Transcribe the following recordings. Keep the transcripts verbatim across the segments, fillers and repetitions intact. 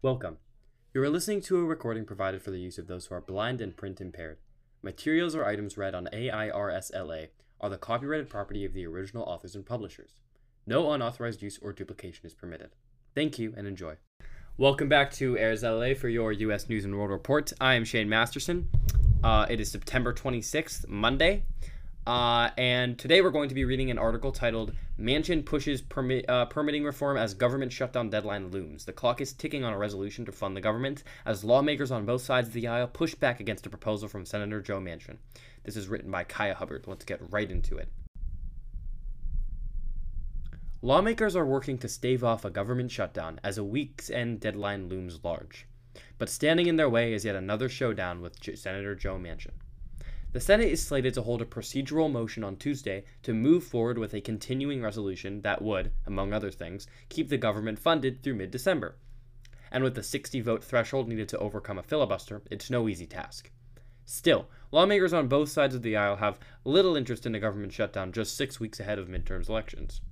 Welcome. You are listening to a recording provided for the use of those who are blind and print impaired. Materials or items read on AIRSLA are the copyrighted property of the original authors and publishers. No unauthorized use or duplication is permitted. Thank you and enjoy. Welcome back to AIRSLA for your U S News and World Report. I am Shane Masterson. Uh, it is September twenty-sixth, Monday. Uh, and today we're going to be reading an article titled Manchin Pushes Permi- uh, Permitting Reform as Government Shutdown Deadline Looms. The clock is ticking on a resolution to fund the government as lawmakers on both sides of the aisle push back against a proposal from Senator Joe Manchin. This is written by Kaya Hubbard. Let's get right into it. Lawmakers are working to stave off a government shutdown as a week's end deadline looms large. But standing in their way is yet another showdown with J- Senator Joe Manchin. The Senate is slated to hold a procedural motion on Tuesday to move forward with a continuing resolution that would, among other things, keep the government funded through mid-December. And with the sixty-vote threshold needed to overcome a filibuster, it's no easy task. Still, lawmakers on both sides of the aisle have little interest in a government shutdown just six weeks ahead of midterm elections.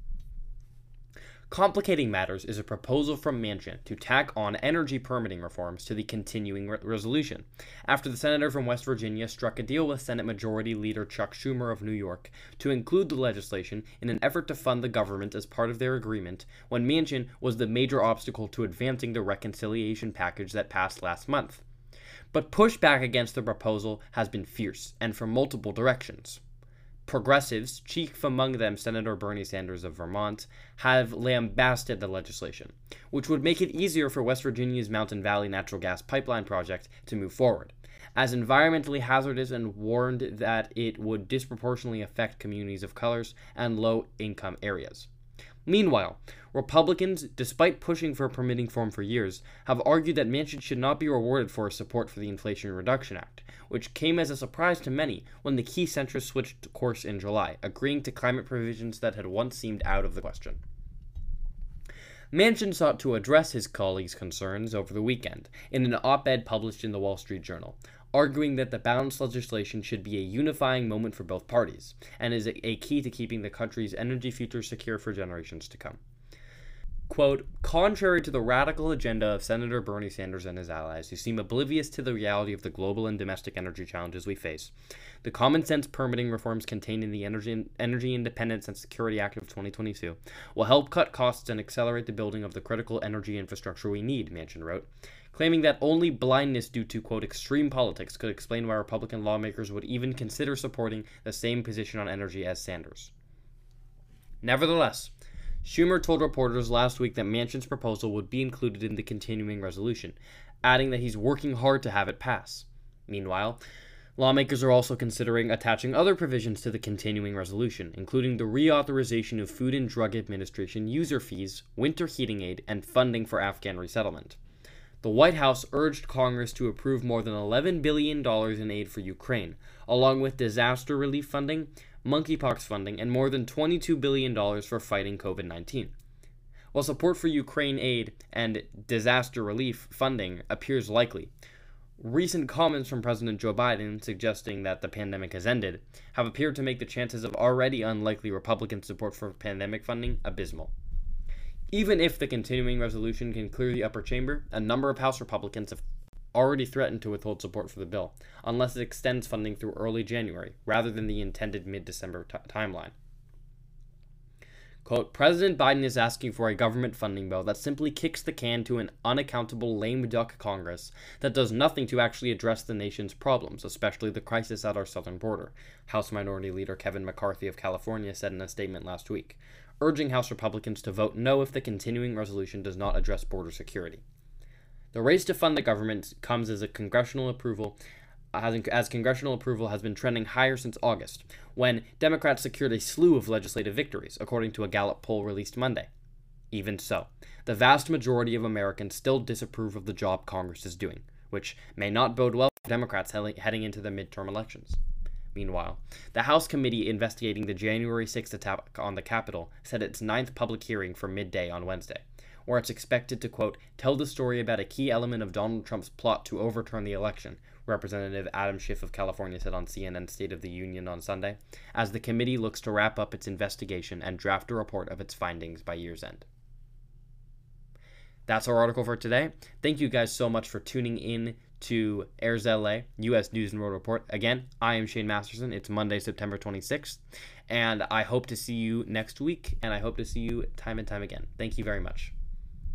Complicating matters is a proposal from Manchin to tack on energy permitting reforms to the continuing re- resolution, after the senator from West Virginia struck a deal with Senate Majority Leader Chuck Schumer of New York to include the legislation in an effort to fund the government as part of their agreement, when Manchin was the major obstacle to advancing the reconciliation package that passed last month. But pushback against the proposal has been fierce, and from multiple directions. Progressives, chief among them Senator Bernie Sanders of Vermont, have lambasted the legislation, which would make it easier for West Virginia's Mountain Valley Natural Gas Pipeline project to move forward, as environmentally hazardous, and warned that it would disproportionately affect communities of color and low-income areas. Meanwhile, Republicans, despite pushing for a permitting reform for years, have argued that Manchin should not be rewarded for his support for the Inflation Reduction Act, which came as a surprise to many when the key centrist switched course in July, agreeing to climate provisions that had once seemed out of the question. Manchin sought to address his colleagues' concerns over the weekend in an op-ed published in the Wall Street Journal, arguing that the balanced legislation should be a unifying moment for both parties, and is a key to keeping the country's energy future secure for generations to come. Quote, contrary to the radical agenda of Senator Bernie Sanders and his allies, who seem oblivious to the reality of the global and domestic energy challenges we face, the common-sense permitting reforms contained in the Energy, Energy Independence and Security Act of twenty twenty-two will help cut costs and accelerate the building of the critical energy infrastructure we need, Manchin wrote, claiming that only blindness due to, quote, extreme politics could explain why Republican lawmakers would even consider supporting the same position on energy as Sanders. Nevertheless, Schumer told reporters last week that Manchin's proposal would be included in the continuing resolution, adding that he's working hard to have it pass. Meanwhile, lawmakers are also considering attaching other provisions to the continuing resolution, including the reauthorization of Food and Drug Administration user fees, winter heating aid, and funding for Afghan resettlement. The White House urged Congress to approve more than eleven billion dollars in aid for Ukraine, along with disaster relief funding, monkeypox funding, and more than twenty-two billion dollars for fighting covid nineteen. While support for Ukraine aid and disaster relief funding appears likely, recent comments from President Joe Biden suggesting that the pandemic has ended have appeared to make the chances of already unlikely Republican support for pandemic funding abysmal. Even if the continuing resolution can clear the upper chamber, a number of House Republicans have already threatened to withhold support for the bill, unless it extends funding through early January, rather than the intended mid-December t- timeline. Quote, President Biden is asking for a government funding bill that simply kicks the can to an unaccountable lame duck Congress that does nothing to actually address the nation's problems, especially the crisis at our southern border, House Minority Leader Kevin McCarthy of California said in a statement last week, urging House Republicans to vote no if the continuing resolution does not address border security. The race to fund the government comes as a congressional approval, as congressional approval has been trending higher since August, when Democrats secured a slew of legislative victories, according to a Gallup poll released Monday. Even so, the vast majority of Americans still disapprove of the job Congress is doing, which may not bode well for Democrats heading into the midterm elections. Meanwhile, the House committee investigating the January sixth attack on the Capitol set its ninth public hearing for midday on Wednesday, where it's expected to, quote, tell the story about a key element of Donald Trump's plot to overturn the election, Representative Adam Schiff of California said on C N N's State of the Union on Sunday, as the committee looks to wrap up its investigation and draft a report of its findings by year's end. That's our article for today. Thank you guys so much for tuning in to AIRSLA, U S News and World Report. Again, I am Shane Masterson. It's Monday, September twenty-sixth, and I hope to see you next week, and I hope to see you time and time again. Thank you very much.